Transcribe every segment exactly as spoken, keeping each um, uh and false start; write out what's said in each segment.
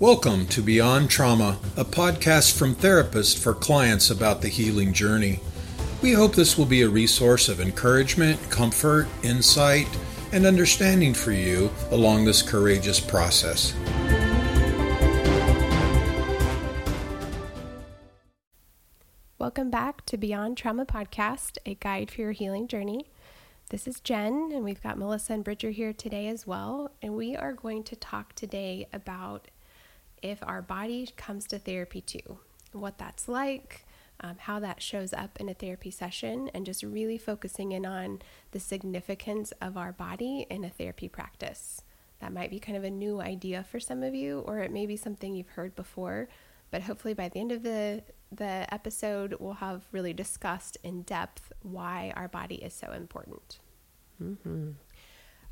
Welcome to Beyond Trauma, a podcast from therapists for clients about the healing journey. We hope this will be a resource of encouragement, comfort, insight, and understanding for you along this courageous process. Welcome back to Beyond Trauma Podcast, a guide for your healing journey. This is Jen, and we've got Melissa and Bridger here today as well, and we are going to talk today about if our body comes to therapy too, what that's like, um, how that shows up in a therapy session, and just really focusing in on the significance of our body in a therapy practice. That might be kind of a new idea for some of you, or it may be something you've heard before, but hopefully by the end of the the episode, we'll have really discussed in depth why our body is so important. Mm-hmm.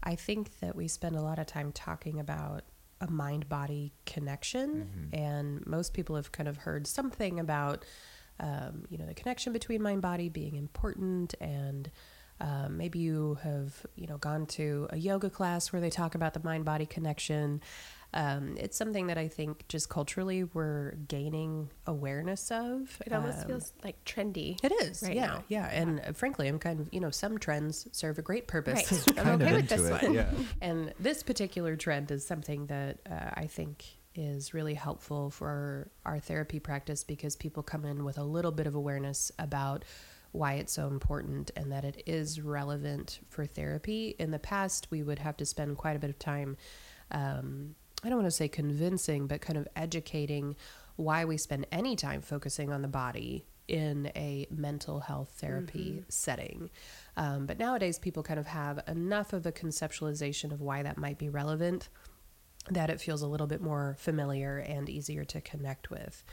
I think that we spend a lot of time talking about a mind-body connection, mm-hmm. and most people have kind of heard something about, um, you know, the connection between mind-body being important, and um, maybe you have, you know, gone to a yoga class where they talk about the mind-body connection. Um, it's something that I think just culturally we're gaining awareness of. It almost um, feels like trendy. It is. Right yeah. Now. Yeah. And yeah. frankly, I'm kind of, you know, some trends serve a great purpose. Right. I'm okay with this it. one. Yeah. And this particular trend is something that uh, I think is really helpful for our therapy practice, because people come in with a little bit of awareness about why it's so important and that it is relevant for therapy. In the past, we would have to spend quite a bit of time, um, I don't want to say convincing, but kind of educating why we spend any time focusing on the body in a mental health therapy mm-hmm. setting. Um, but nowadays, people kind of have enough of a conceptualization of why that might be relevant that it feels a little bit more familiar and easier to connect with.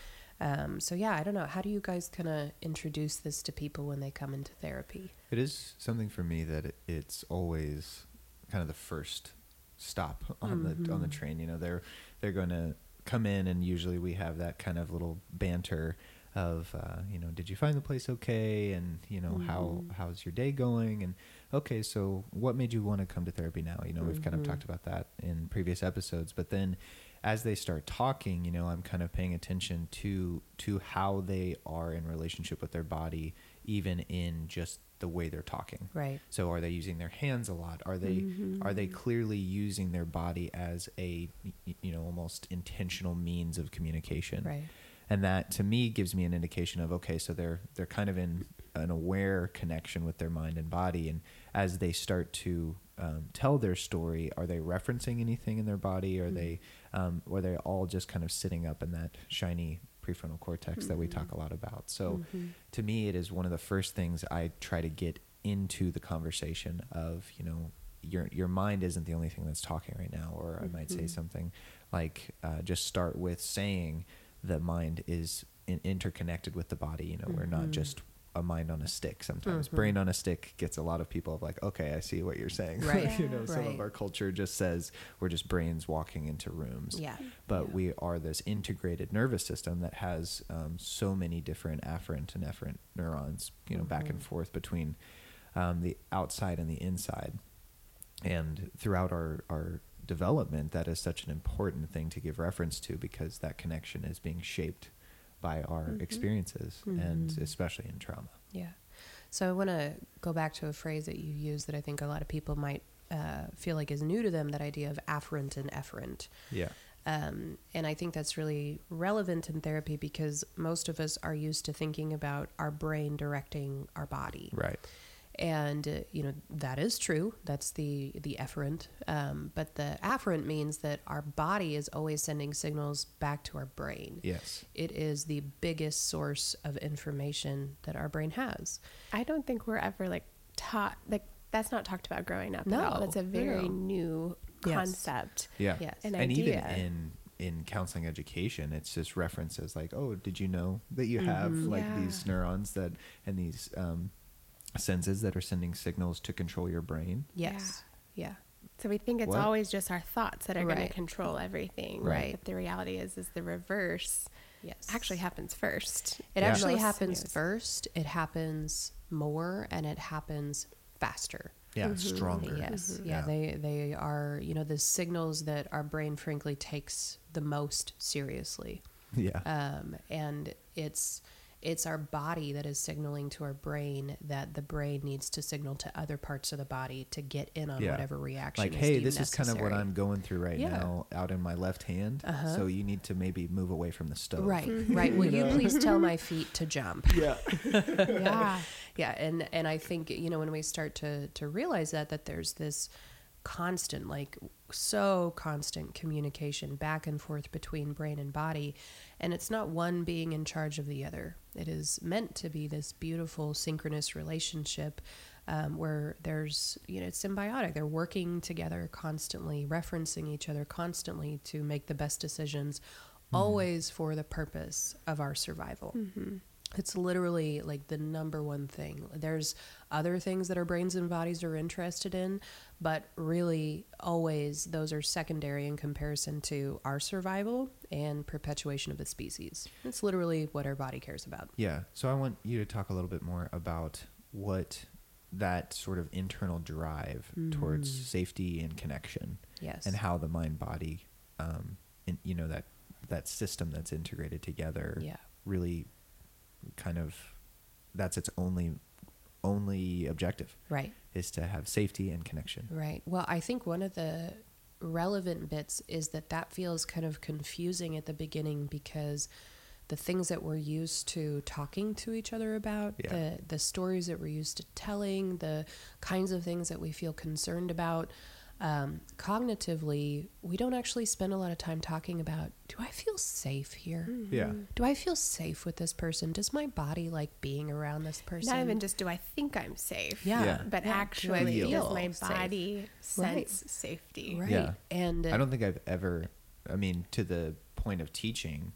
Um, so yeah, I don't know. How do you guys kind of introduce this to people when they come into therapy? It is something for me that it, it's always kind of the first stop on mm-hmm. the on the train. You know, they're they're going to come in, and usually we have that kind of little banter of uh you know, did you find the place okay, and you know, mm-hmm. how how's your day going, and okay, so what made you want to come to therapy now? You know, mm-hmm. we've kind of talked about that in previous episodes, but then as they start talking, you know, I'm kind of paying attention to to how they are in relationship with their body, even in just the way they're talking. Right. So are they using their hands a lot? Are they, mm-hmm. are they clearly using their body as a, you know, almost intentional means of communication? Right. And that to me gives me an indication of, okay, so they're, they're kind of in an aware connection with their mind and body. And as they start to um, tell their story, are they referencing anything in their body? Are mm-hmm. they, um, or are they all just kind of sitting up in that shiny prefrontal cortex mm-hmm. that we talk a lot about. So mm-hmm. to me, it is one of the first things I try to get into the conversation of, you know, your, your mind isn't the only thing that's talking right now. Or mm-hmm. I might say something like, uh, just start with saying the mind is in- interconnected with the body. You know, mm-hmm. we're not just a mind on a stick. Sometimes mm-hmm. brain on a stick gets a lot of people of like, okay, I see what you're saying. Right. you know, right. Some of our culture just says we're just brains walking into rooms. Yeah. But yeah. we are this integrated nervous system that has um, so many different afferent and efferent neurons, you know, mm-hmm. back and forth between um, the outside and the inside. And throughout our, our development, that is such an important thing to give reference to, because that connection is being shaped by our mm-hmm. experiences mm-hmm. and especially in trauma. Yeah. So I want to go back to a phrase that you use that I think a lot of people might uh, feel like is new to them, that idea of afferent and efferent. Yeah. Um, and I think that's really relevant in therapy, because most of us are used to thinking about our brain directing our body. Right. And, uh, you know, that is true. That's the, the efferent. Um, but the afferent means that our body is always sending signals back to our brain. Yes. It is the biggest source of information that our brain has. I don't think we're ever like taught, like that's not talked about growing up. No. At all. That's a very no. new yes. concept. Yeah. Yes. An and idea. Even in, in counseling education, it's just references like, oh, did you know that you have mm-hmm. like yeah. these neurons that, and these, um, senses that are sending signals to control your brain. Yes. Yeah. yeah. So we think it's what? always just our thoughts that are right. going to control everything. Right. But the reality is, is the reverse yes. actually happens first. It yeah. actually Most happens news. first. It happens more, and it happens faster. yeah, mm-hmm. stronger. Yes. Mm-hmm. Yeah, yeah. They, they are, you know, the signals that our brain frankly takes the most seriously. Yeah. Um, and it's, it's our body that is signaling to our brain that the brain needs to signal to other parts of the body to get in on yeah. whatever reaction. Like, is hey, this necessary. Is kind of what I'm going through right yeah. now out in my left hand. Uh-huh. So you need to maybe move away from the stove. Right. Right. Will you, you know? please tell my feet to jump? Yeah. yeah. Yeah. And, and I think, you know, when we start to, to realize that, that there's this constant, like so constant communication back and forth between brain and body. And it's not one being in charge of the other. It is meant to be this beautiful synchronous relationship um, where there's, you know, it's symbiotic. They're working together constantly, referencing each other constantly to make the best decisions, mm-hmm. always for the purpose of our survival. Mm-hmm. It's literally like the number one thing. There's other things that our brains and bodies are interested in, but really always those are secondary in comparison to our survival and perpetuation of the species. It's literally what our body cares about. Yeah. So I want you to talk a little bit more about what that sort of internal drive mm. towards safety and connection. Yes. And how the mind body, um, and you know, that, that system that's integrated together yeah. really kind of that's its only only objective, right, is to have safety and connection. Right. Well, I think one of the relevant bits is that that feels kind of confusing at the beginning, because the things that we're used to talking to each other about, yeah. the the stories that we're used to telling, the kinds of things that we feel concerned about, um, cognitively, we don't actually spend a lot of time talking about, do I feel safe here? Mm-hmm. Yeah. Do I feel safe with this person? Does my body like being around this person? Not even just, do I think I'm safe? Yeah. yeah. But yeah. actually, feel does my body safe. sense right. safety? Right. Yeah. And uh, I don't think I've ever, I mean, to the point of teaching,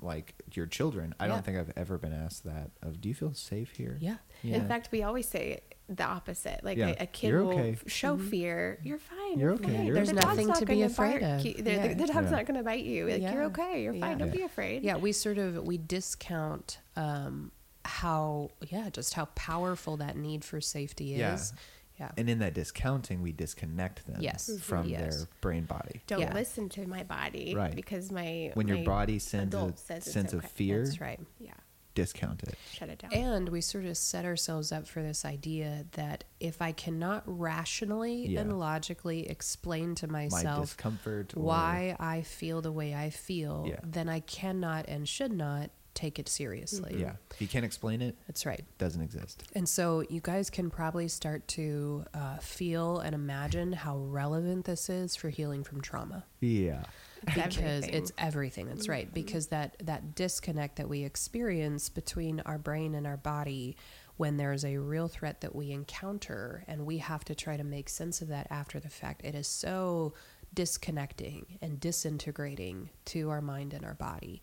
like your children, I yeah. don't think I've ever been asked that of, do you feel safe here? Yeah. yeah. In fact, we always say the opposite. Like yeah. a, a kid you're will okay. show mm-hmm. fear. You're fine. You're okay. Fine. You're There's okay. nothing not to be afraid bark. of. Yeah. The, the dog's yeah. not going to bite you. Like, yeah. you're okay. You're fine. Yeah. Don't yeah. be afraid. Yeah. We sort of, we discount, um, how, yeah, just how powerful that need for safety is. Yeah. Yeah. And in that discounting, we disconnect them yes. from yes. their brain body. Don't yeah. listen to my body. Right. Because my, when my your body sends a sense okay. of fear. That's right. Yeah. Discount it. Shut it down. And we sort of set ourselves up for this idea that if I cannot rationally yeah. and logically explain to myself my discomfort or why I feel the way I feel, yeah. then I cannot and should not take it seriously. Yeah. If you can't explain it, that's right. It doesn't exist. And so you guys can probably start to uh, feel and imagine how relevant this is for healing from trauma. Yeah. Because everything. It's everything. That's right. Because that, that disconnect that we experience between our brain and our body, when there is a real threat that we encounter and we have to try to make sense of that after the fact, it is so disconnecting and disintegrating to our mind and our body,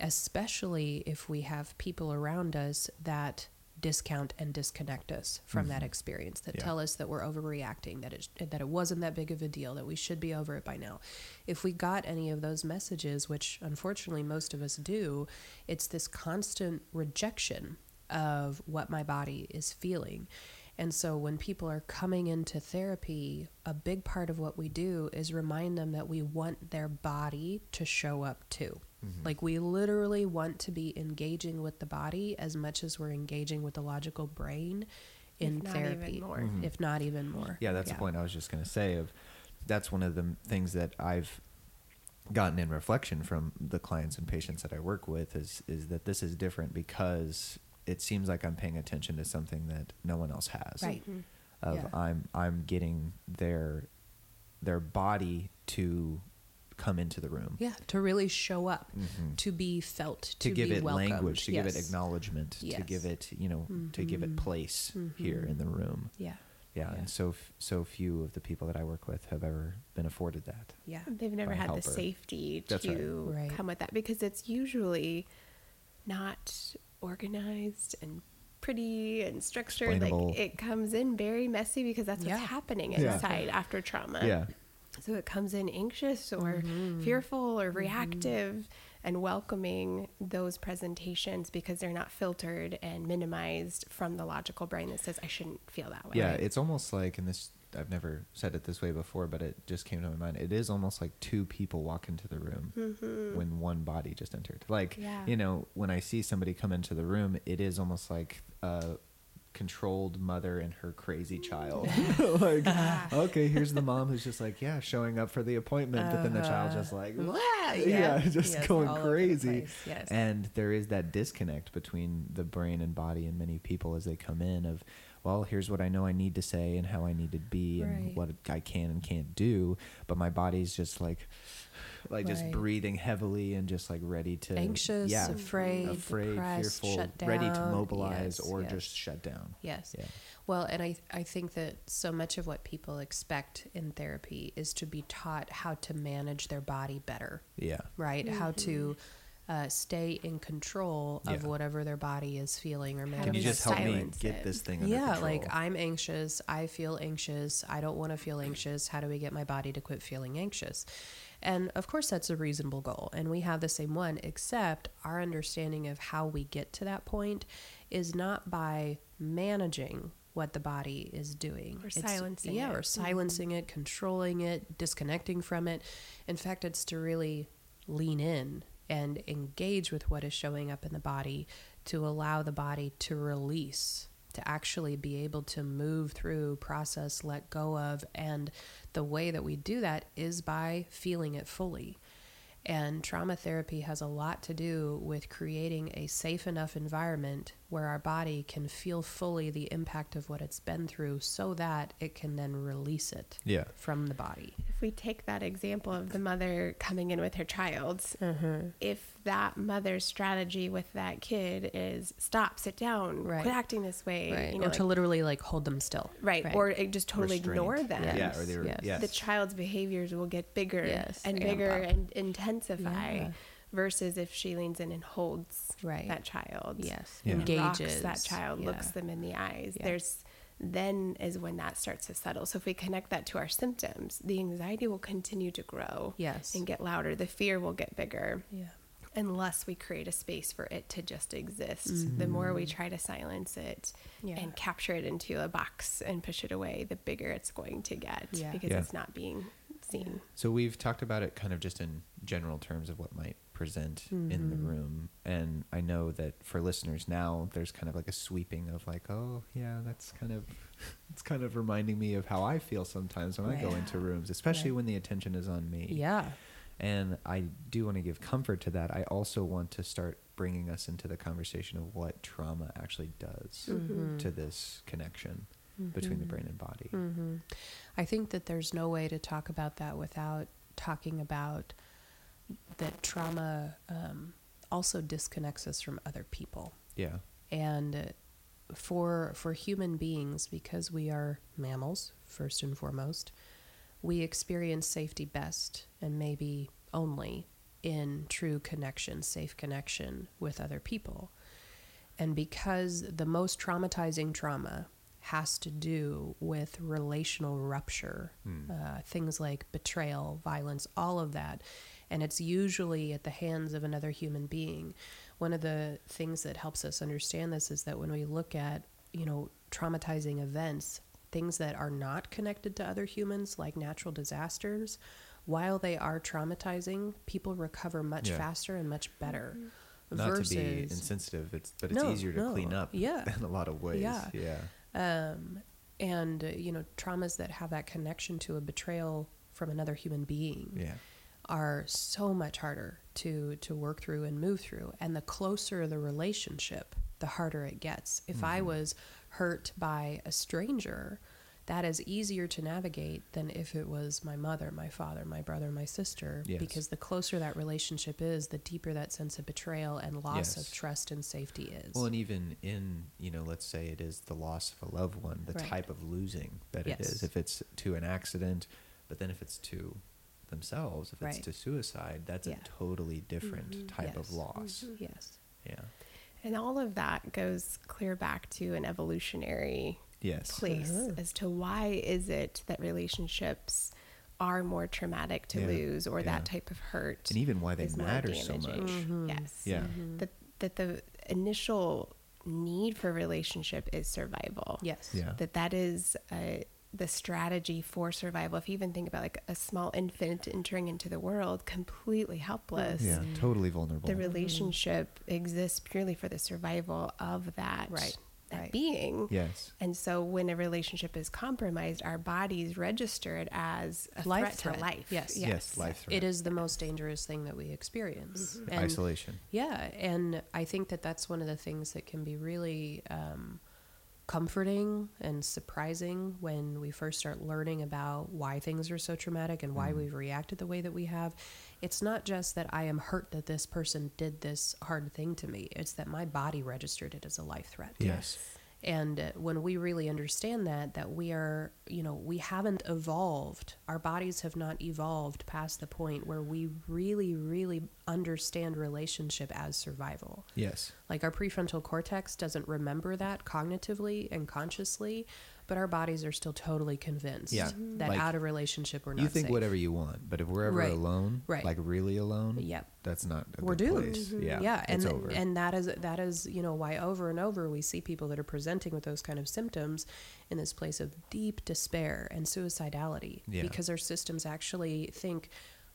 especially if we have people around us that discount and disconnect us from mm-hmm. that experience, that yeah. tell us that we're overreacting, that it, that it wasn't that big of a deal, that we should be over it by now. If we got any of those messages, which unfortunately most of us do, it's this constant rejection of what my body is feeling. And so when people are coming into therapy, a big part of what we do is remind them that we want their body to show up too. Mm-hmm. Like, we literally want to be engaging with the body as much as we're engaging with the logical brain in if therapy, not mm-hmm. if not even more. Yeah, that's yeah. the point I was just going to say. Of that's one of the things that I've gotten in reflection from the clients and patients that I work with is is that this is different because it seems like I'm paying attention to something that no one else has. Right. Mm-hmm. Of yeah. I'm I'm getting their their body to come into the room. Yeah, to really show up, mm-hmm. to be felt, to, to give be it welcomed. language, to yes. give it acknowledgement, yes. to give it, you know, mm-hmm. to give it place mm-hmm. here in the room. Yeah. Yeah, yeah. And so f- so few of the people that I work with have ever been afforded that. Yeah. They've never had the safety That's to right. come with that, because it's usually not organized and pretty and structured. Like, it comes in very messy because that's what's yeah. happening inside yeah. after trauma. Yeah. So it comes in anxious or mm-hmm. fearful or reactive mm-hmm. and welcoming those presentations because they're not filtered and minimized from the logical brain that says, I shouldn't feel that way. Yeah, it's almost like, and this, I've never said it this way before, but it just came to my mind. It is almost like two people walk into the room mm-hmm. when one body just entered. Like, yeah. you know, when I see somebody come into the room, it is almost like a controlled mother and her crazy child. Like, okay, here's the mom who's just like, yeah, showing up for the appointment. Uh-huh. But then the child just like, wow, yeah, yeah, just yes, going crazy. Yes. And there is that disconnect between the brain and body in many people as they come in of, well, here's what I know I need to say and how I need to be right. and what I can and can't do. But my body's just like, like right. just breathing heavily and just like ready to. Anxious, yeah, afraid, afraid, depressed, fearful, shut down. Ready to mobilize yes, or yes. just shut down. Yes. Yeah. Well, and I, I think that so much of what people expect in therapy is to be taught how to manage their body better. Yeah. Right? Mm-hmm. How to... Uh, stay in control of yeah. whatever their body is feeling or managing. Can you just help me get it. This thing under yeah, control? Yeah, like I'm anxious. I feel anxious. I don't want to feel anxious. How do we get my body to quit feeling anxious? And of course, that's a reasonable goal. And we have the same one, except our understanding of how we get to that point is not by managing what the body is doing. Or it's, silencing yeah, it. Yeah, or silencing mm-hmm. it, controlling it, disconnecting from it. In fact, it's to really lean in and engage with what is showing up in the body, to allow the body to release, to actually be able to move through, process, let go of. And the way that we do that is by feeling it fully. And trauma therapy has a lot to do with creating a safe enough environment where our body can feel fully the impact of what it's been through so that it can then release it yeah. from the body. If we take that example of the mother coming in with her child, uh-huh. if that mother's strategy with that kid is stop, sit down, right. quit acting this way. Right. You know, or like, to literally like hold them still. Right. right. Or just totally restraint. Ignore them. Yes. Yeah, or they were, yes. Yes. The child's behaviors will get bigger yes. and bigger yeah. and intense. Yeah. Versus if she leans in and holds right. that child, yes, yeah. engages that child, yeah. looks them in the eyes. Yeah. There's then is when that starts to settle. So if we connect that to our symptoms, the anxiety will continue to grow, yes, and get louder. The fear will get bigger, yeah, unless we create a space for it to just exist. Mm-hmm. The more we try to silence it yeah. and capture it into a box and push it away, the bigger it's going to get yeah. because yeah. it's not being. Scene. So we've talked about it kind of just in general terms of what might present mm-hmm. in the room. And I know that for listeners now, there's kind of like a sweeping of like, oh yeah, that's kind of, it's kind of reminding me of how I feel sometimes when right. I go into rooms, especially right. when the attention is on me. Yeah. And I do want to give comfort to that. I also want to start bringing us into the conversation of what trauma actually does mm-hmm. to this connection. Mm-hmm. between the brain and body. Mm-hmm. I think that there's no way to talk about that without talking about that trauma um, also disconnects us from other people. Yeah. And for for human beings, because we are mammals, first and foremost, we experience safety best and maybe only in true connection, safe connection with other people. And because the most traumatizing trauma has to do with relational rupture, mm. uh, things like betrayal, violence, all of that. And it's usually at the hands of another human being. One of the things that helps us understand this is that when we look at, you know, traumatizing events, things that are not connected to other humans, like natural disasters, while they are traumatizing, people recover much yeah. faster and much better. Mm-hmm. Not versus, to be insensitive, it's, but it's no, easier to no, clean up yeah. in a lot of ways. Yeah. yeah. Um, and, uh, you know, traumas that have that connection to a betrayal from another human being yeah. are so much harder to, to work through and move through. And the closer the relationship, the harder it gets. If mm-hmm. I was hurt by a stranger, that is easier to navigate than if it was my mother, my father, my brother, my sister, yes. because the closer that relationship is, the deeper that sense of betrayal and loss yes. of trust and safety is. Well, and even in, you know, let's say it is the loss of a loved one, the right. type of losing that yes. it is, if it's to an accident, but then if it's to themselves, if right. it's to suicide, that's yeah. a totally different mm-hmm. type yes. of loss. Mm-hmm. Yes. Yeah. And all of that goes clear back to an evolutionary yes. place uh-huh. as to why is it that relationships are more traumatic to yeah. lose, or yeah. that type of hurt. And even why they matter so much. Mm-hmm. Yes. Yeah. Mm-hmm. That, that the initial need for relationship is survival. Yes. Yeah. That that is a, the strategy for survival. If you even think about like a small infant entering into the world, completely helpless. Yeah, totally vulnerable. The relationship mm-hmm. exists purely for the survival of that. Right. That right. being. Yes. And so when a relationship is compromised, our bodies register it as a life threat, threat to life. Yes. Yes. Yes, life threat. It is the most dangerous thing that we experience. Mm-hmm. And isolation. Yeah. And I think that that's one of the things that can be really um, comforting and surprising when we first start learning about why things are so traumatic and why mm-hmm. we've reacted the way that we have. It's not just that I am hurt that this person did this hard thing to me. It's that my body registered it as a life threat. Yes. And when we really understand that, that we are, you know, we haven't evolved. Our bodies have not evolved past the point where we really, really understand relationship as survival. Yes. Like our prefrontal cortex doesn't remember that cognitively and consciously, but our bodies are still totally convinced yeah. that like, out of relationship we're not You think safe. Whatever you want, but if we're ever right. alone, right. like really alone, yep. that's not a we're good doomed. Place. Mm-hmm. Yeah, yeah. And, it's over. And that is, that is, you know, why over and over we see people that are presenting with those kind of symptoms in this place of deep despair and suicidality yeah. because our systems actually think,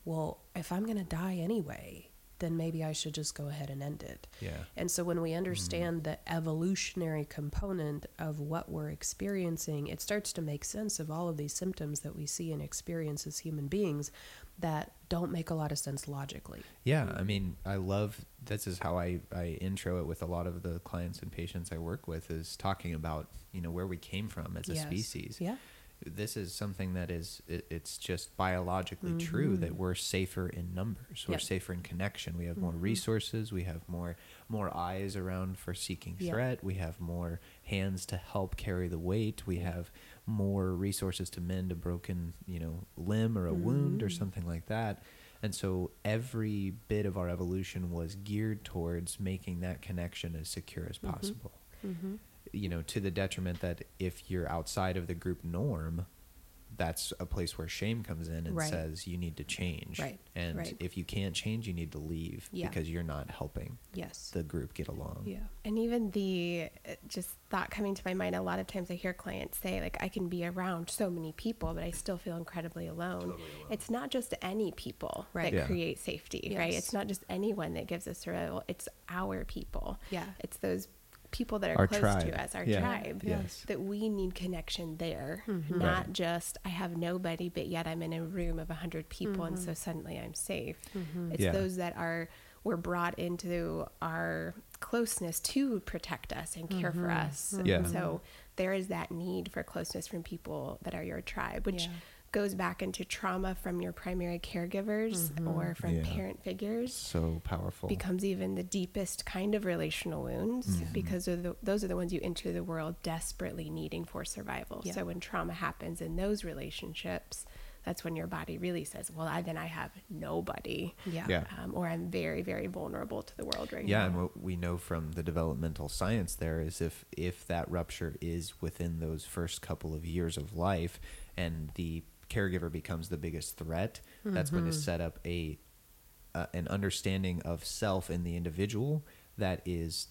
well, if I'm going to die anyway, then maybe I should just go ahead and end it. Yeah. And so when we understand mm-hmm. the evolutionary component of what we're experiencing, it starts to make sense of all of these symptoms that we see and experience as human beings that don't make a lot of sense logically. Yeah, I mean, I love, this is how I, I intro it with a lot of the clients and patients I work with, is talking about, you know, where we came from as a yes. species. Yeah. This is something that is, it, it's just biologically mm-hmm. true that we're safer in numbers. We're yep. safer in connection. We have mm-hmm. more resources. We have more more eyes around for seeking yep. threat. We have more hands to help carry the weight. We have more resources to mend a broken, you know, limb or a mm-hmm. wound or something like that. And so every bit of our evolution was geared towards making that connection as secure as mm-hmm. possible. Mm-hmm. You know, to the detriment that if you're outside of the group norm, that's a place where shame comes in and right. says you need to change. Right. And right. if you can't change, you need to leave yeah. because you're not helping yes. the group get along. Yeah. And even the just thought coming to my mind, a lot of times I hear clients say, like, I can be around so many people, but I still feel incredibly alone. Totally alone. It's not just any people right. that yeah. create safety, yes. right? It's not just anyone that gives us survival. It's our people. Yeah. It's those people that are our close tribe. To us, our yeah. tribe, yes. that we need connection there, mm-hmm. not right. just I have nobody, but yet I'm in a room of a hundred people mm-hmm. and so suddenly I'm safe. Mm-hmm. It's yeah. those that are, were brought into our closeness to protect us and care mm-hmm. for us. Mm-hmm. Yeah. And so there is that need for closeness from people that are your tribe, which yeah. goes back into trauma from your primary caregivers mm-hmm. or from yeah. parent figures. So powerful. Becomes even the deepest kind of relational wounds mm-hmm. because of the, those are the ones you enter the world desperately needing for survival. Yeah. So when trauma happens in those relationships, that's when your body really says, well, I, then I have nobody. Yeah. yeah. Um, or I'm very, very vulnerable to the world right yeah, now. Yeah, and what we know from the developmental science there is if if that rupture is within those first couple of years of life and the caregiver becomes the biggest threat, mm-hmm. that's going to set up a uh, an understanding of self in the individual that is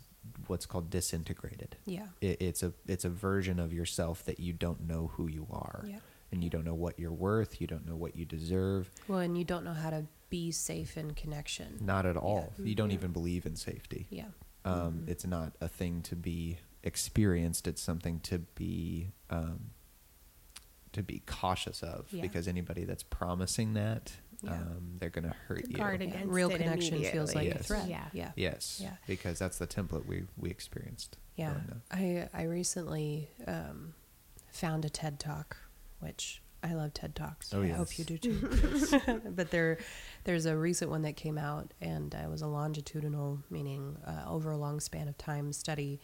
what's called disintegrated. Yeah. It, it's a it's a version of yourself that you don't know who you are. Yeah. And you don't know what you're worth. You don't know what you deserve. Well, and you don't know how to be safe in connection. Not at all. Yeah. You don't yeah. even believe in safety. Yeah. Um, mm-hmm. It's not a thing to be experienced. It's something to be um, to be cautious of yeah. because anybody that's promising that, yeah. um, they're going to hurt you. Guard against yeah. Real it connection feels like yes. a threat. Yeah. yeah. Yes. Yeah. Because that's the template we, we experienced. Yeah. I, I recently um, found a TED Talk, which I love TED Talks. Oh, yes. I hope you do too. But there, there's a recent one that came out, and it was a longitudinal, meaning uh, over a long span of time, study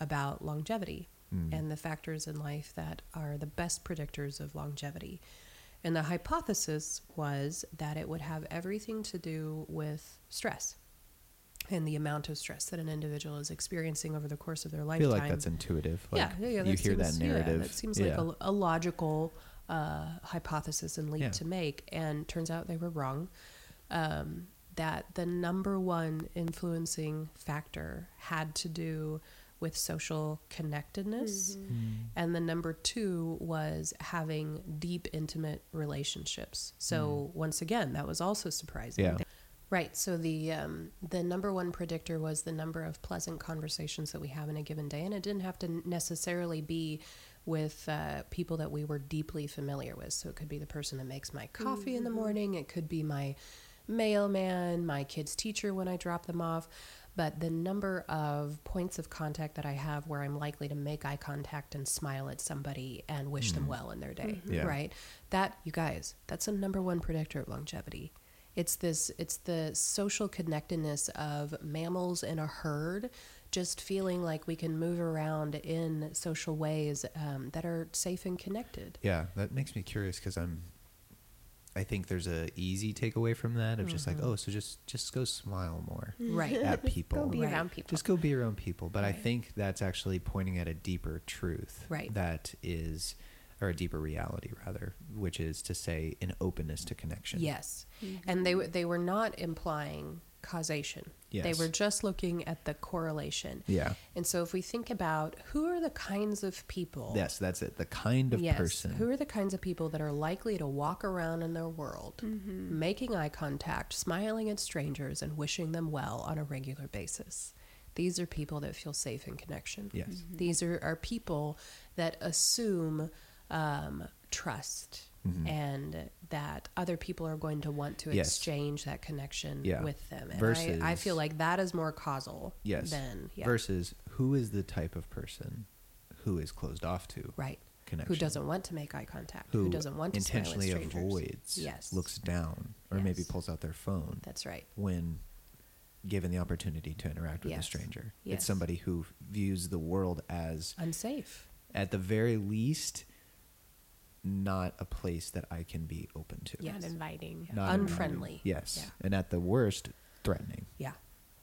about longevity mm. and the factors in life that are the best predictors of longevity. And the hypothesis was that it would have everything to do with stress and the amount of stress that an individual is experiencing over the course of their lifetime. I feel like that's intuitive. Like yeah, yeah, yeah. That you seems, hear that narrative. Yeah, that seems yeah. like a, a logical uh, hypothesis and leap yeah. to make. And turns out they were wrong. Um, that the number one influencing factor had to do with social connectedness. Mm-hmm. Mm. And the number two was having deep, intimate relationships. So mm. once again, that was also surprising. Yeah. Right. So the um, the number one predictor was the number of pleasant conversations that we have in a given day. And it didn't have to necessarily be with uh, people that we were deeply familiar with. So it could be the person that makes my coffee mm. in the morning. It could be my mailman, my kid's teacher when I drop them off. But the number of points of contact that I have where I'm likely to make eye contact and smile at somebody and wish mm. them well in their day, mm-hmm. yeah. right? That, you guys, that's the number one predictor of longevity. It's this, it's the social connectedness of mammals in a herd, just feeling like we can move around in social ways um, that are safe and connected. Yeah, that makes me curious because I'm, I think there's a easy takeaway from that of mm-hmm. just like, oh, so just, just go smile more right. at people. Go be right. around people. Just go be around people. But right. I think that's actually pointing at a deeper truth right. that is... or a deeper reality rather, which is to say an openness to connection. Yes. Mm-hmm. And they w- they were not implying causation. Yes. They were just looking at the correlation. Yeah. And so if we think about who are the kinds of people. Yes, that's it. The kind of yes, person. Who are the kinds of people that are likely to walk around in their world, mm-hmm. making eye contact, smiling at strangers, and wishing them well on a regular basis? These are people that feel safe in connection. Yes. Mm-hmm. These are, are people that assume... um, trust mm-hmm. and that other people are going to want to yes. exchange that connection yeah. with them. And versus, I, I feel like that is more causal yes. than yeah. versus who is the type of person who is closed off to right. connection. Who doesn't want to make eye contact, who, who doesn't want to intentionally smile at strangers. Avoids, yes. looks down or yes. maybe pulls out their phone. That's right. When given the opportunity to interact with yes. a stranger. Yes. It's somebody who views the world as unsafe. At the very least, not a place that I can be open to. Yeah, not inviting. Not unfriendly. Inviting. Yes. Yeah. And at the worst, threatening. Yeah.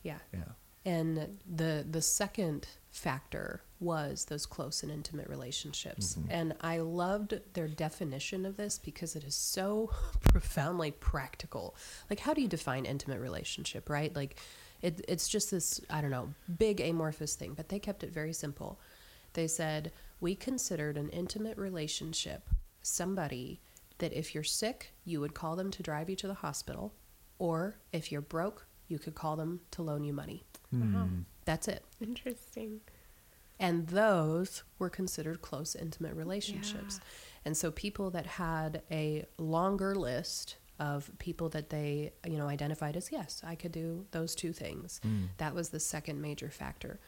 Yeah. Yeah. And the the second factor was those close and intimate relationships. Mm-hmm. And I loved their definition of this because it is so profoundly practical. Like, how do you define intimate relationship, right? Like, it, it's just this, I don't know, big amorphous thing, but they kept it very simple. They said, we considered an intimate relationship somebody that if you're sick, you would call them to drive you to the hospital, or if you're broke, you could call them to loan you money. Wow. That's it. Interesting. And those were considered close, intimate relationships. Yeah. And so people that had a longer list of people that they, you know, identified as, yes, I could do those two things. Mm. That was the second major factor.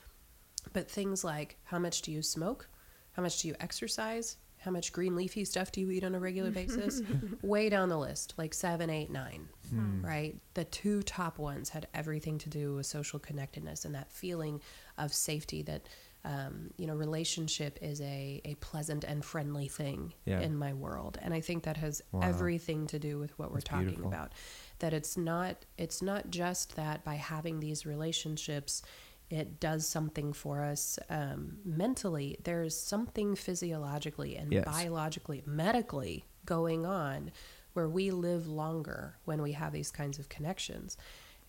But things like, how much do you smoke? How much do you exercise? How much green leafy stuff do you eat on a regular basis? Way down the list, like seven, eight, nine, hmm. right? The two top ones had everything to do with social connectedness and that feeling of safety that, um, you know, relationship is a, a pleasant and friendly thing yeah. in my world. And I think that has wow. everything to do with what That's we're talking beautiful. About, that it's not, it's not just that by having these relationships, it does something for us um, mentally. There's something physiologically and yes. biologically, medically going on where we live longer when we have these kinds of connections.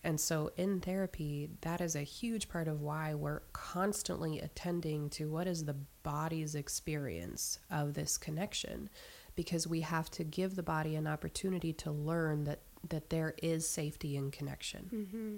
And so in therapy, that is a huge part of why we're constantly attending to what is the body's experience of this connection, because we have to give the body an opportunity to learn that, that there is safety in connection. Mm-hmm.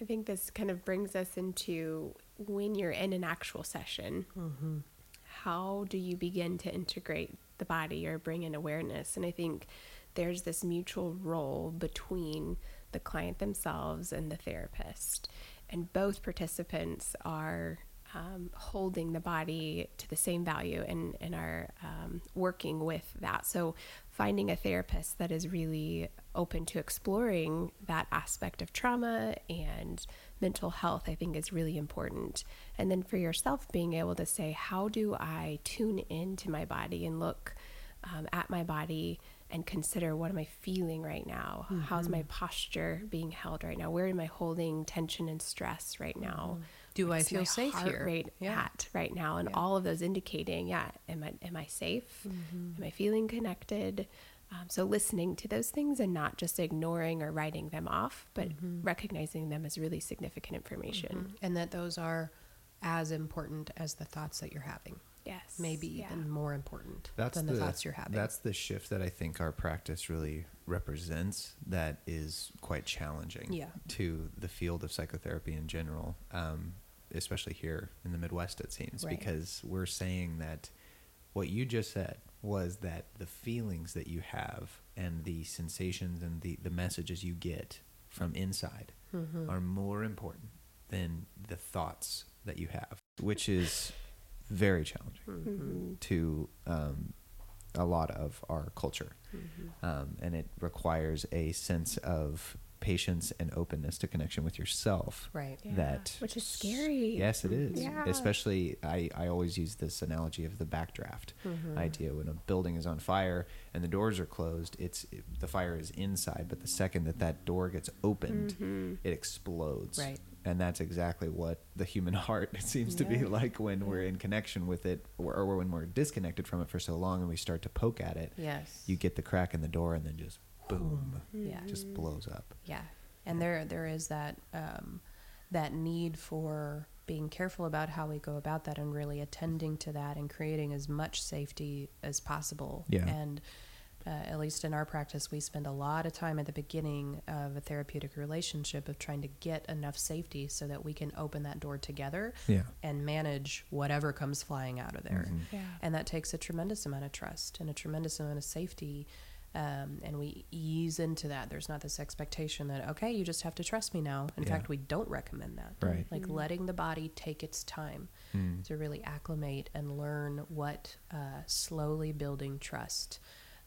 I think this kind of brings us into when you're in an actual session, mm-hmm. how do you begin to integrate the body or bring in awareness? And I think there's this mutual role between the client themselves and the therapist. And both participants are um, holding the body to the same value and, and are um, working with that. So finding a therapist that is really open to exploring that aspect of trauma and mental health, I think, is really important. And then for yourself, being able to say, how do I tune into my body and look um, at my body and consider, what am I feeling right now? Mm-hmm. How's my posture being held right now? Where am I holding tension and stress right now? Mm-hmm. do I feel safe here? Heart rate yeah. at right now, and yeah. all of those indicating, yeah, am I am I safe? Mm-hmm. Am I feeling connected? Um, so listening to those things and not just ignoring or writing them off, but mm-hmm. recognizing them as really significant information, mm-hmm. and that those are as important as the thoughts that you're having. Yes, maybe yeah. even more important that's than the, the thoughts you're having. That's the shift that I think our practice really represents. That is quite challenging yeah. to the field of psychotherapy in general, um, especially here in the Midwest, it seems, right. because we're saying that what you just said was that the feelings that you have and the sensations and the, the messages you get from inside mm-hmm. are more important than the thoughts that you have, which is very challenging mm-hmm. to um, a lot of our culture. Mm-hmm. Um, and it requires a sense of patience and openness to connection with yourself. Right. Yeah. That, which is scary. Yes, it is. Yeah. Especially, I, I always use this analogy of the backdraft mm-hmm. idea. When a building is on fire and the doors are closed, it's it, the fire is inside, but the second that that door gets opened, mm-hmm. it explodes. Right. And that's exactly what the human heart seems yeah. to be like when we're in connection with it, or, or when we're disconnected from it for so long and we start to poke at it. Yes. You get the crack in the door and then just boom, yeah. just blows up. Yeah. And there there is that um, that need for being careful about how we go about that and really attending to that and creating as much safety as possible. Yeah. And uh, at least in our practice, we spend a lot of time at the beginning of a therapeutic relationship of trying to get enough safety so that we can open that door together yeah. and manage whatever comes flying out of there. Mm-hmm. Yeah. And that takes a tremendous amount of trust and a tremendous amount of safety. Um, and we ease into that. There's not this expectation that, okay, you just have to trust me now. In yeah. fact, we don't recommend that. Right. Like mm. letting the body take its time mm. to really acclimate and learn what uh, slowly building trust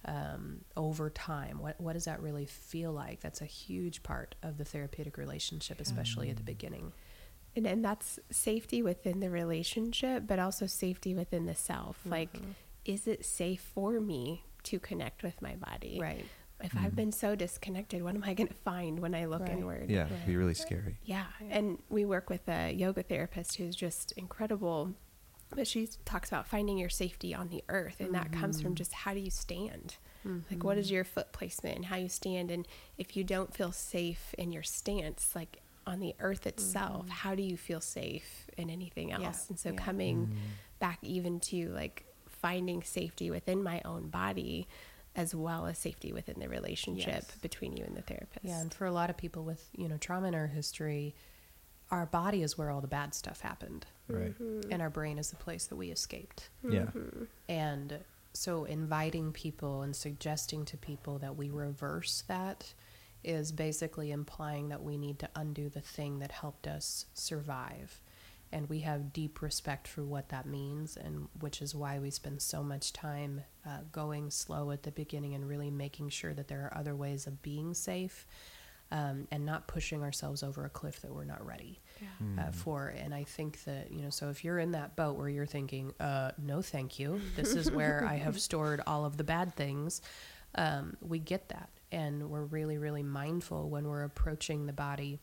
um, over time. What what does that really feel like? That's a huge part of the therapeutic relationship, especially mm. at the beginning. And, and that's safety within the relationship, but also safety within the self. Mm-hmm. Like, is it safe for me to connect with my body? Right. If mm. I've been so disconnected, what am I going to find when I look right. inward? Yeah, right. It'd be really scary. Yeah. yeah. And we work with a yoga therapist who's just incredible, but she talks about finding your safety on the earth, and mm-hmm. that comes from just how do you stand? Mm-hmm. Like, what is your foot placement and how you stand? And if you don't feel safe in your stance, like on the earth itself, mm-hmm. how do you feel safe in anything else? Yeah. And so yeah. coming mm-hmm. back even to like finding safety within my own body as well as safety within the relationship yes. between you and the therapist. Yeah, and for a lot of people with, you know, trauma in our history, our body is where all the bad stuff happened. Right. Mm-hmm. And our brain is the place that we escaped. Yeah. Mm-hmm. And so inviting people and suggesting to people that we reverse that is basically implying that we need to undo the thing that helped us survive. And we have deep respect for what that means, and which is why we spend so much time uh, going slow at the beginning and really making sure that there are other ways of being safe um, and not pushing ourselves over a cliff that we're not ready yeah. mm. uh, for. And I think that, you know, so if you're in that boat where you're thinking, uh, no, thank you, this is where I have stored all of the bad things, um, we get that. And we're really, really mindful when we're approaching the body.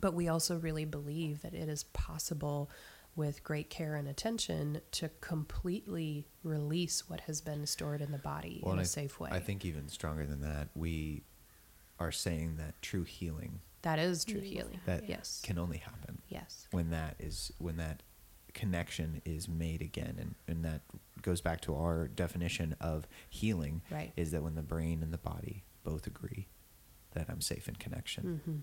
But we also really believe that it is possible with great care and attention to completely release what has been stored in the body well, in a I, safe way. I think even stronger than that, we are saying that true healing. That is true healing. That yes. can only happen. Yes. When that is when that connection is made again. And, and that goes back to our definition of healing right. is that when the brain and the body both agree that I'm safe in connection. Mm-hmm.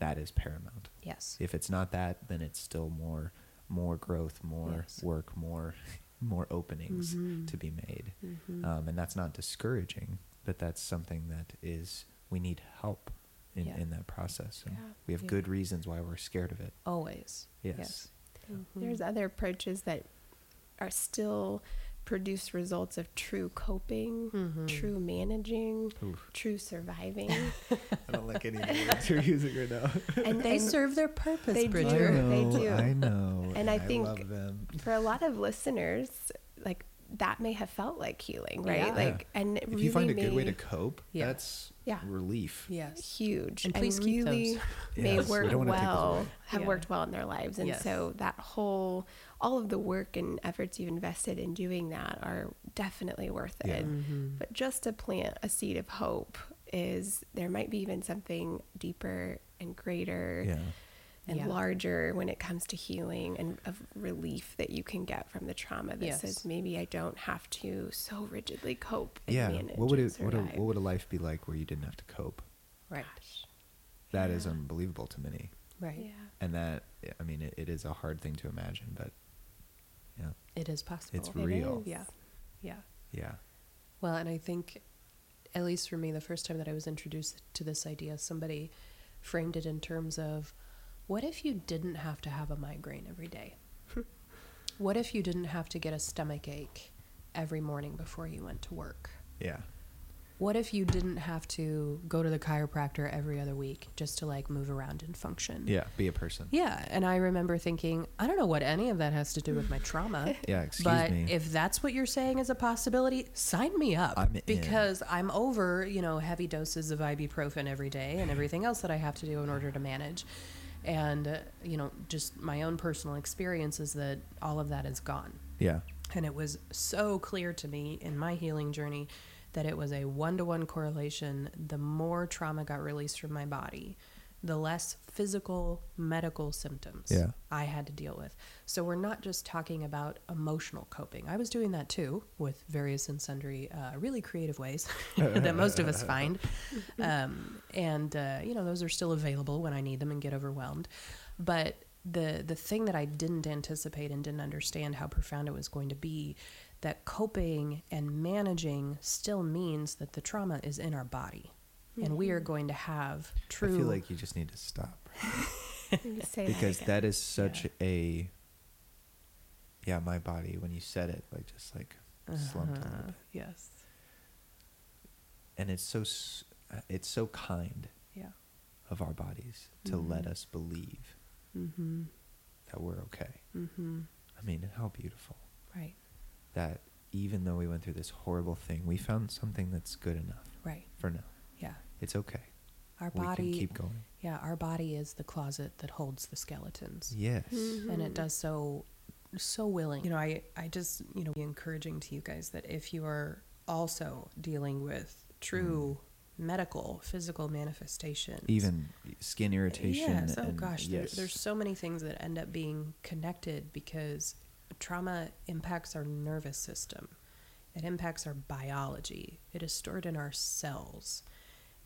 That is paramount. Yes. If it's not that, then it's still more, more growth, more yes. work, more, more openings mm-hmm. to be made. Mm-hmm. Um, and that's not discouraging, but that's something that is, we need help in, yeah. in that process. And yeah. we have yeah. good reasons why we're scared of it. Always. Yes. yes. Mm-hmm. There's other approaches that are still produce results of true coping, mm-hmm. true managing, Oof. True surviving. I don't like any of the words you're using right now. And they and serve their purpose, they Bridger. Do. I know, they do. I know. And I, I think love them. For a lot of listeners, like that may have felt like healing, right? Yeah. Like, and it if really you find a good way to cope, yeah. that's yeah. relief. Yes, huge. And please and keep really those. May yes. work we don't want well, to take those away. Have yeah. worked well in their lives, and yes. so that whole, all of the work and efforts you've invested in doing that are definitely worth yeah. it. Mm-hmm. But just to plant a seed of hope is there might be even something deeper and greater. Yeah. And yeah. larger when it comes to healing and of relief that you can get from the trauma that yes. says, maybe I don't have to so rigidly cope and yeah. manage what would it, what, a, what would a life be like where you didn't have to cope? Right. Gosh. That yeah. is unbelievable to many. Right. Yeah. And that, I mean, it, it is a hard thing to imagine, but yeah. it is possible. It's real. It yeah. Yeah. Yeah. Well, and I think, at least for me, the first time that I was introduced to this idea, somebody framed it in terms of, what if you didn't have to have a migraine every day? What if you didn't have to get a stomach ache every morning before you went to work? Yeah. What if you didn't have to go to the chiropractor every other week just to like move around and function? Yeah, be a person. Yeah, and I remember thinking, I don't know what any of that has to do with my trauma. yeah, excuse but me. But if that's what you're saying is a possibility, sign me up. I'm because in. I'm over, you know, heavy doses of ibuprofen every day and everything else that I have to do in order to manage. And, uh, you know, just my own personal experience is that all of that is gone. Yeah. And it was so clear to me in my healing journey that it was a one-to-one correlation. The more trauma got released from my body, the less physical medical symptoms yeah. I had to deal with. So we're not just talking about emotional coping. I was doing that too with various and sundry uh, really creative ways that most of us find. Um, and, uh, you know, those are still available when I need them and get overwhelmed. But the the thing that I didn't anticipate and didn't understand how profound it was going to be, that coping and managing still means that the trauma is in our body. And we are going to have true... I feel like you just need to stop. Say because that, that is such yeah. a... Yeah, my body, when you said it, like just like slumped uh-huh. a little bit. Yes. And it's so it's so kind yeah. of our bodies to mm-hmm. let us believe mm-hmm. that we're okay. Mm-hmm. I mean, how beautiful. Right. That even though we went through this horrible thing, we found something that's good enough right. for now. Yeah. It's okay. Our body, we can keep going. Yeah, our body is the closet that holds the skeletons. Yes. Mm-hmm. And it does so, so willing. You know, I, I just, you know, be encouraging to you guys that if you are also dealing with true mm. medical, physical manifestations. Even skin irritation. Yes, oh and, gosh, yes. There, there's so many things that end up being connected because trauma impacts our nervous system. It impacts our biology. It is stored in our cells.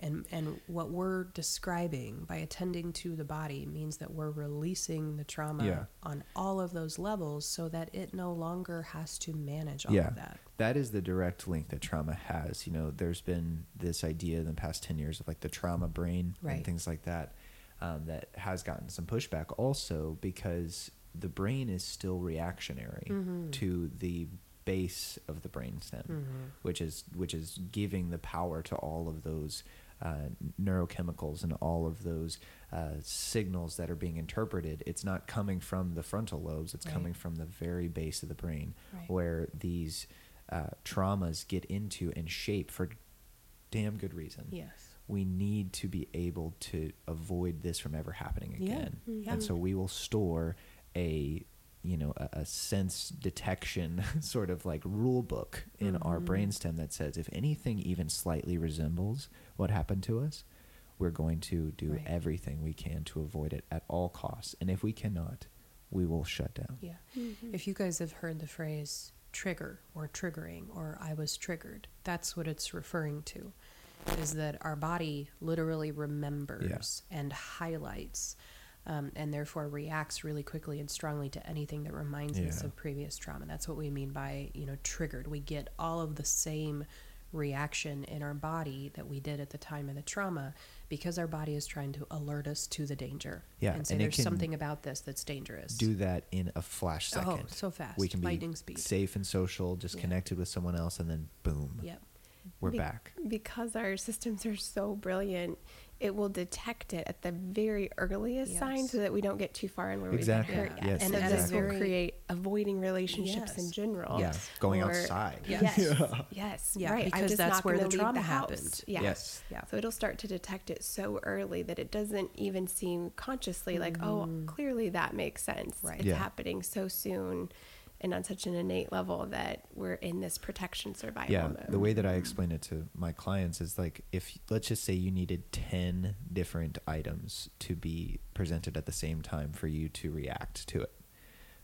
And and what we're describing by attending to the body means that we're releasing the trauma yeah. on all of those levels so that it no longer has to manage all yeah. of that. That is the direct link that trauma has. You know, there's been this idea in the past ten years of like the trauma brain right. and things like that um, that has gotten some pushback also because the brain is still reactionary mm-hmm. to the base of the brainstem, mm-hmm. which is which is giving the power to all of those Uh, neurochemicals and all of those uh, signals that are being interpreted. It's not coming from the frontal lobes. It's right. coming from the very base of the brain right. where these uh, traumas get into and shape for damn good reason. Yes. We need to be able to avoid this from ever happening again. Yeah. Yeah. And so we will store a, you know, a, a sense detection sort of like rule book in mm-hmm. our brainstem that says if anything even slightly resembles what happened to us, we're going to do right. everything we can to avoid it at all costs. And if we cannot, we will shut down. Yeah. Mm-hmm. If you guys have heard the phrase trigger or triggering or I was triggered, that's what it's referring to, is that our body literally remembers yeah. and highlights Um, and therefore reacts really quickly and strongly to anything that reminds yeah. us of previous trauma. That's what we mean by, you know, triggered. We get all of the same reaction in our body that we did at the time of the trauma because our body is trying to alert us to the danger. Yeah, and say and there's something about this that's dangerous. Do that in a flash second. Oh, so fast. We can be lightning speed. Safe and social, just yeah. connected with someone else, and then boom. Yep. we're Be- back. Because our systems are so brilliant, it will detect it at the very earliest yes. sign so that we don't get too far in where exactly. we get hurt. Yeah. Yes, and exactly. this will create avoiding relationships yes. in general. Yes, going or, outside. Yes, yes, yes. Yeah, right. Because that's where the trauma the happened. Yeah. Yes. Yeah. So it'll start to detect it so early that it doesn't even seem consciously mm-hmm. like, oh, clearly that makes sense. Right. It's yeah. happening so soon and on such an innate level that we're in this protection survival yeah, mode. Yeah, the way that I explain it to my clients is like, if let's just say you needed ten different items to be presented at the same time for you to react to it.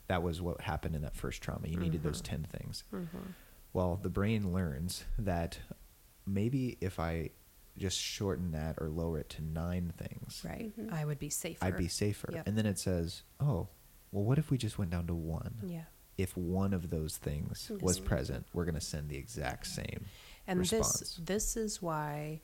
That was what happened in that first trauma. You mm-hmm. needed those ten things. Mm-hmm. Well, the brain learns that maybe if I just shorten that or lower it to nine things. Right, mm-hmm. I would be safer. I'd be safer. Yep. And then it says, oh, well, what if we just went down to one? Yeah. If one of those things was present, we're going to send the exact same and response. And this, this is why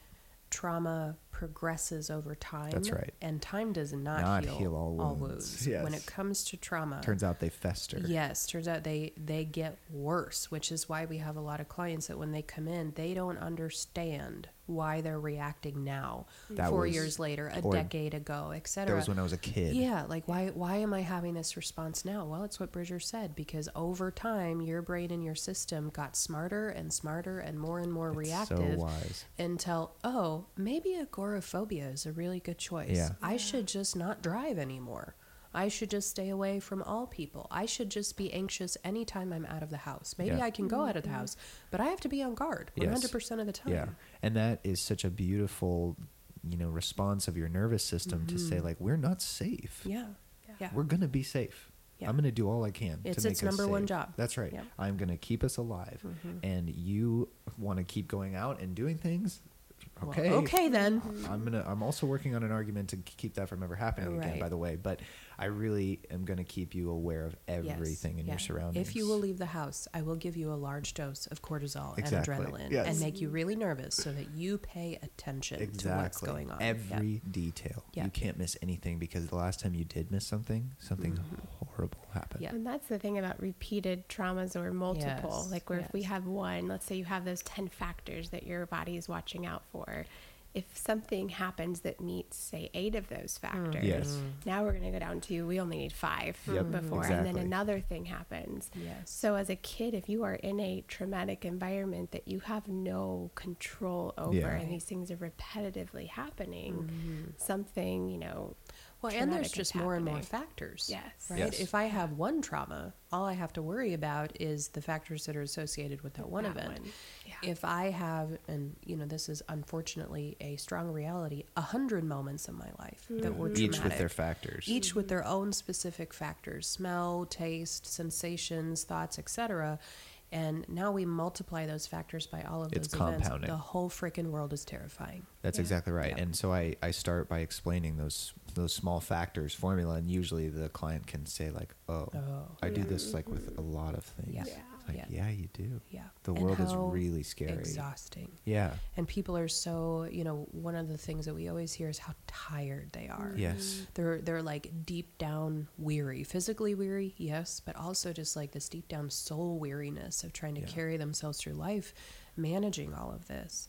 trauma progresses over time. That's right. And time does not, not heal, heal all wounds. All wounds. Yes. When it comes to trauma. Turns out they fester. Yes. Turns out they, they get worse, which is why we have a lot of clients that when they come in, they don't understand why they're reacting now, that four was, years later, a decade ago, et cetera. That was when I was a kid. Yeah, like why why am I having this response now? Well, it's what Bridger said, because over time, your brain and your system got smarter and smarter and more and more it's reactive. So wise. Until, oh, maybe agoraphobia is a really good choice. Yeah. I should just not drive anymore. I should just stay away from all people. I should just be anxious anytime I'm out of the house. Maybe yeah. I can go out of the house, but I have to be on guard one hundred percent yes. of the time. Yeah. And that is such a beautiful, you know, response of your nervous system mm-hmm. to say like, we're not safe. Yeah. Yeah. We're going to be safe. Yeah. I'm going to do all I can it's, to make its us number safe. One job. That's right. Yeah. I'm going to keep us alive. Mm-hmm. And you want to keep going out and doing things. Okay. Well, okay then. I'm gonna. I'm also working on an argument to keep that from ever happening right. again. By the way, but I really am gonna keep you aware of everything yes. in yeah. your surroundings. If you will leave the house, I will give you a large dose of cortisol exactly. and adrenaline yes. and make you really nervous so that you pay attention exactly. to what's going on. Every yeah. detail. Yeah. You can't miss anything because the last time you did miss something, something mm-hmm. horrible happened. Yeah. And that's the thing about repeated traumas or multiple. Yes. Like where yes. if we have one, let's say you have those ten factors that your body is watching out for. If something happens that meets, say, eight of those factors, yes. now we're going to go down to, we only need five yep, before, exactly. and then another thing happens. Yes. So as a kid, if you are in a traumatic environment that you have no control over, yeah. and these things are repetitively happening, mm-hmm. something, you know, well, and there's just happening. More and more factors. Yes. Right? Yes. If I have one trauma, all I have to worry about is the factors that are associated with that one that event. One. Yeah. If I have, and you know, this is unfortunately a strong reality, a hundred moments in my life mm-hmm. that were traumatic. Each with their factors. Each mm-hmm. with their own specific factors, smell, taste, sensations, thoughts, et cetera. And now we multiply those factors by all of those it's compounding. Events. The whole freaking world is terrifying. That's yeah. exactly right. Yep. And so I, I start by explaining those those small factors formula. And usually the client can say like, oh, oh. I do this like with a lot of things. Yeah. Yeah. Like, yeah. yeah, you do. Yeah. The and world is really scary. Exhausting. Yeah. And people are so, you know, one of the things that we always hear is how tired they are. Yes. They're they're like deep down weary, physically weary, yes, but also just like this deep down soul weariness of trying to yeah. carry themselves through life, managing all of this.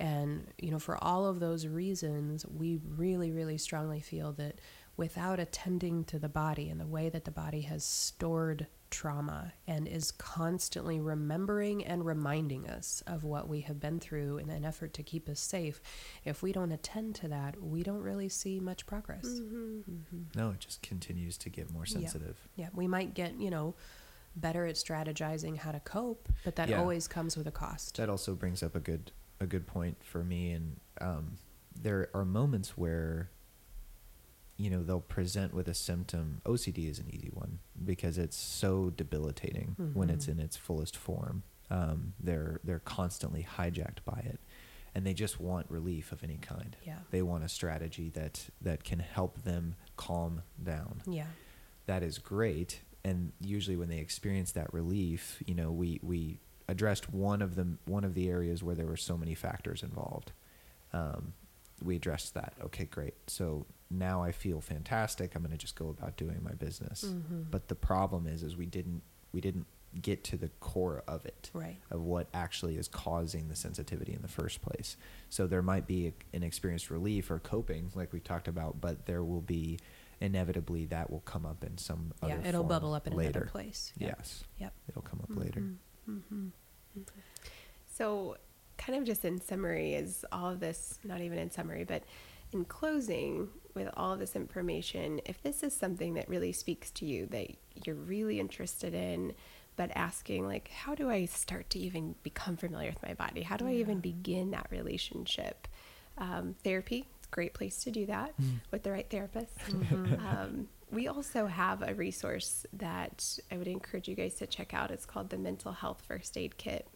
And, you know, for all of those reasons, we really, really strongly feel that without attending to the body and the way that the body has stored trauma and is constantly remembering and reminding us of what we have been through in an effort to keep us safe. If we don't attend to that, we don't really see much progress. Mm-hmm. Mm-hmm. No, it just continues to get more sensitive. Yeah. yeah, we might get, you know, better at strategizing how to cope, but that yeah. always comes with a cost. That also brings up a good a good point for me. And um, there are moments where, you know, they'll present with a symptom. O C D is an easy one because it's so debilitating mm-hmm. when it's in its fullest form. Um, they're they're constantly hijacked by it, and they just want relief of any kind. Yeah. They want a strategy that that can help them calm down. Yeah. That is great, and usually when they experience that relief, you know, we we addressed one of the one of the areas where there were so many factors involved. Um, we addressed that. Okay, great. So now I feel fantastic. I'm going to just go about doing my business. Mm-hmm. But the problem is, is we didn't, we didn't get to the core of it, right, of what actually is causing the sensitivity in the first place. So there might be a, an experienced relief or coping, like we talked about, but there will be inevitably that will come up in some yeah, other it'll form bubble up in later. Another place. Yep. Yes. Yep. It'll come up mm-hmm. later. Mm-hmm. Mm-hmm. So kind of just in summary is all of this, not even in summary, but in closing with all this information, if this is something that really speaks to you, that you're really interested in, but asking like, how do I start to even become familiar with my body? How do yeah. I even begin that relationship? Um, therapy, it's a great place to do that mm. with the right therapist. Mm-hmm. um, we also have a resource that I would encourage you guys to check out. It's called the Mental Health First Aid Kit.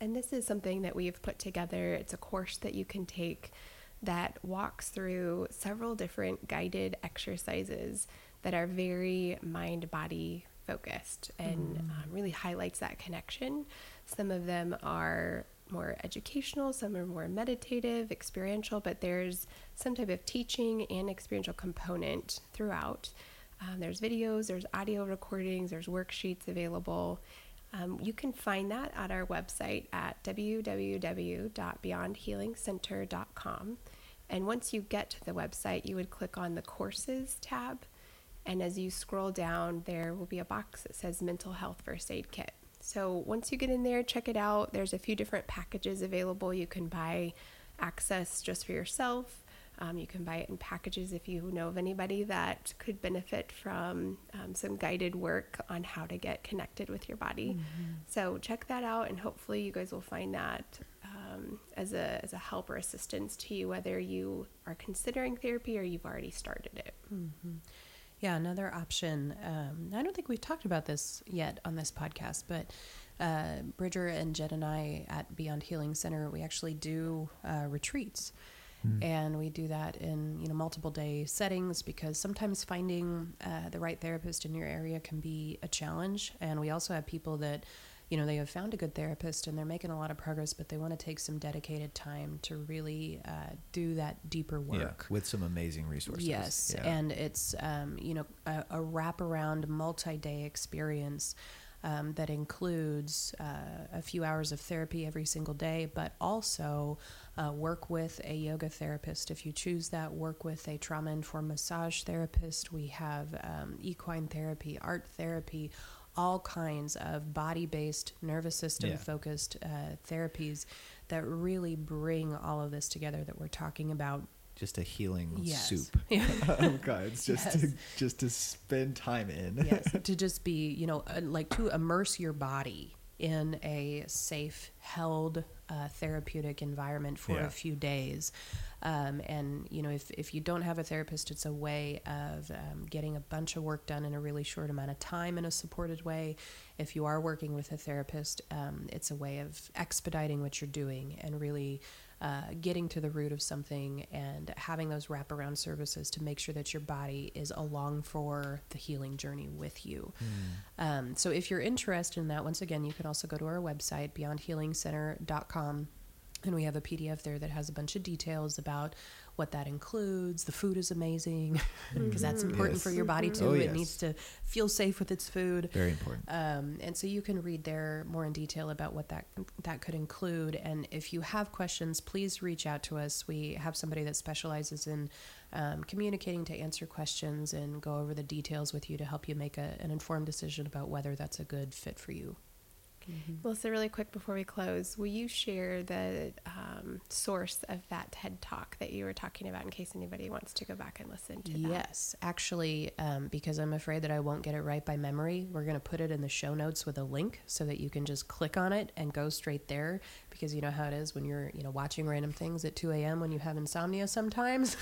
And this is something that we've put together. It's a course that you can take that walks through several different guided exercises that are very mind-body focused and um, really highlights that connection. Some of them are more educational, some are more meditative, experiential, but there's some type of teaching and experiential component throughout. Um, there's videos, there's audio recordings, there's worksheets available. Um, you can find that at our website at w w w dot beyond healing center dot com. And once you get to the website, you would click on the courses tab. And as you scroll down, there will be a box that says Mental Health First Aid Kit. So once you get in there, check it out. There's a few different packages available. You can buy access just for yourself. Um, you can buy it in packages if you know of anybody that could benefit from um, some guided work on how to get connected with your body. Mm-hmm. So check that out, and hopefully you guys will find that um, as a as a help or assistance to you, whether you are considering therapy or you've already started it. Mm-hmm. Yeah, another option. Um, I don't think we've talked about this yet on this podcast, but uh, Bridger and Jed and I at Beyond Healing Center, we actually do uh, retreats, mm. and we do that in you know multiple day settings, because sometimes finding uh, the right therapist in your area can be a challenge. And we also have people that you know they have found a good therapist and they're making a lot of progress, but they want to take some dedicated time to really uh, do that deeper work. Yeah, with some amazing resources. Yes, yeah. And it's um, you know a, a wraparound multi-day experience um, that includes uh, a few hours of therapy every single day, but also uh, work with a yoga therapist if you choose that, work with a trauma-informed massage therapist. We have um, equine therapy, art therapy, all kinds of body-based, nervous system-focused yeah. uh, therapies that really bring all of this together that we're talking about. Just a healing yes. soup. Oh, God. It's just, yes. to, just to spend time in. Yes, to just be, you know, like to immerse your body in a safe, held, uh, therapeutic environment for yeah. a few days. Um, and, you know, if, if you don't have a therapist, it's a way of um, getting a bunch of work done in a really short amount of time in a supported way. If you are working with a therapist, um, it's a way of expediting what you're doing and really uh, getting to the root of something and having those wraparound services to make sure that your body is along for the healing journey with you. Mm. Um, so if you're interested in that, once again, you can also go to our website, beyond healing center dot com. And we have a P D F there that has a bunch of details about what that includes. The food is amazing because that's important yes. for your body too. Oh, yes. It needs to feel safe with its food. Very important. Um, and so you can read there more in detail about what that that could include. And if you have questions, please reach out to us. We have somebody that specializes in um, communicating to answer questions and go over the details with you to help you make a, an informed decision about whether that's a good fit for you. Mm-hmm. Melissa, really quick before we close, will you share the um, source of that TED Talk that you were talking about in case anybody wants to go back and listen to that? Yes, actually, um, because I'm afraid that I won't get it right by memory, we're going to put it in the show notes with a link so that you can just click on it and go straight there, because you know how it is when you're you know watching random things at two a.m. when you have insomnia sometimes.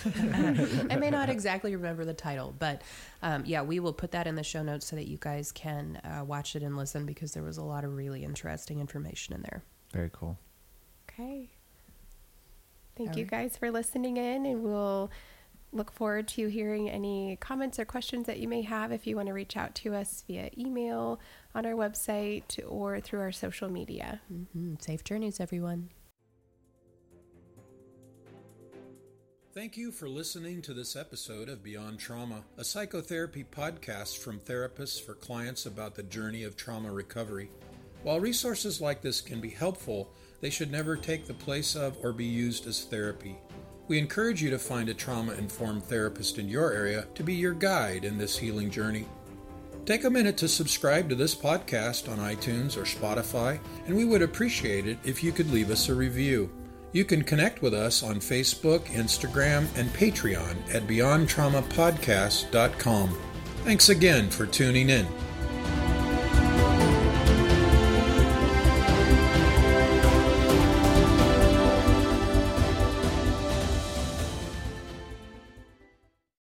I may not exactly remember the title, but um, yeah, we will put that in the show notes so that you guys can uh, watch it and listen, because there was a lot of really interesting information in there. Very cool. Okay. Thank All you right. guys for listening in, and we'll look forward to hearing any comments or questions that you may have. If you want to reach out to us via email, on our website, or through our social media. Mm-hmm. Safe journeys, everyone. Thank you for listening to this episode of Beyond Trauma, a psychotherapy podcast from therapists for clients about the journey of trauma recovery. While resources like this can be helpful, they should never take the place of or be used as therapy. We encourage you to find a trauma-informed therapist in your area to be your guide in this healing journey. Take a minute to subscribe to this podcast on iTunes or Spotify, and we would appreciate it if you could leave us a review. You can connect with us on Facebook, Instagram, and Patreon at beyond trauma podcast dot com. Thanks again for tuning in.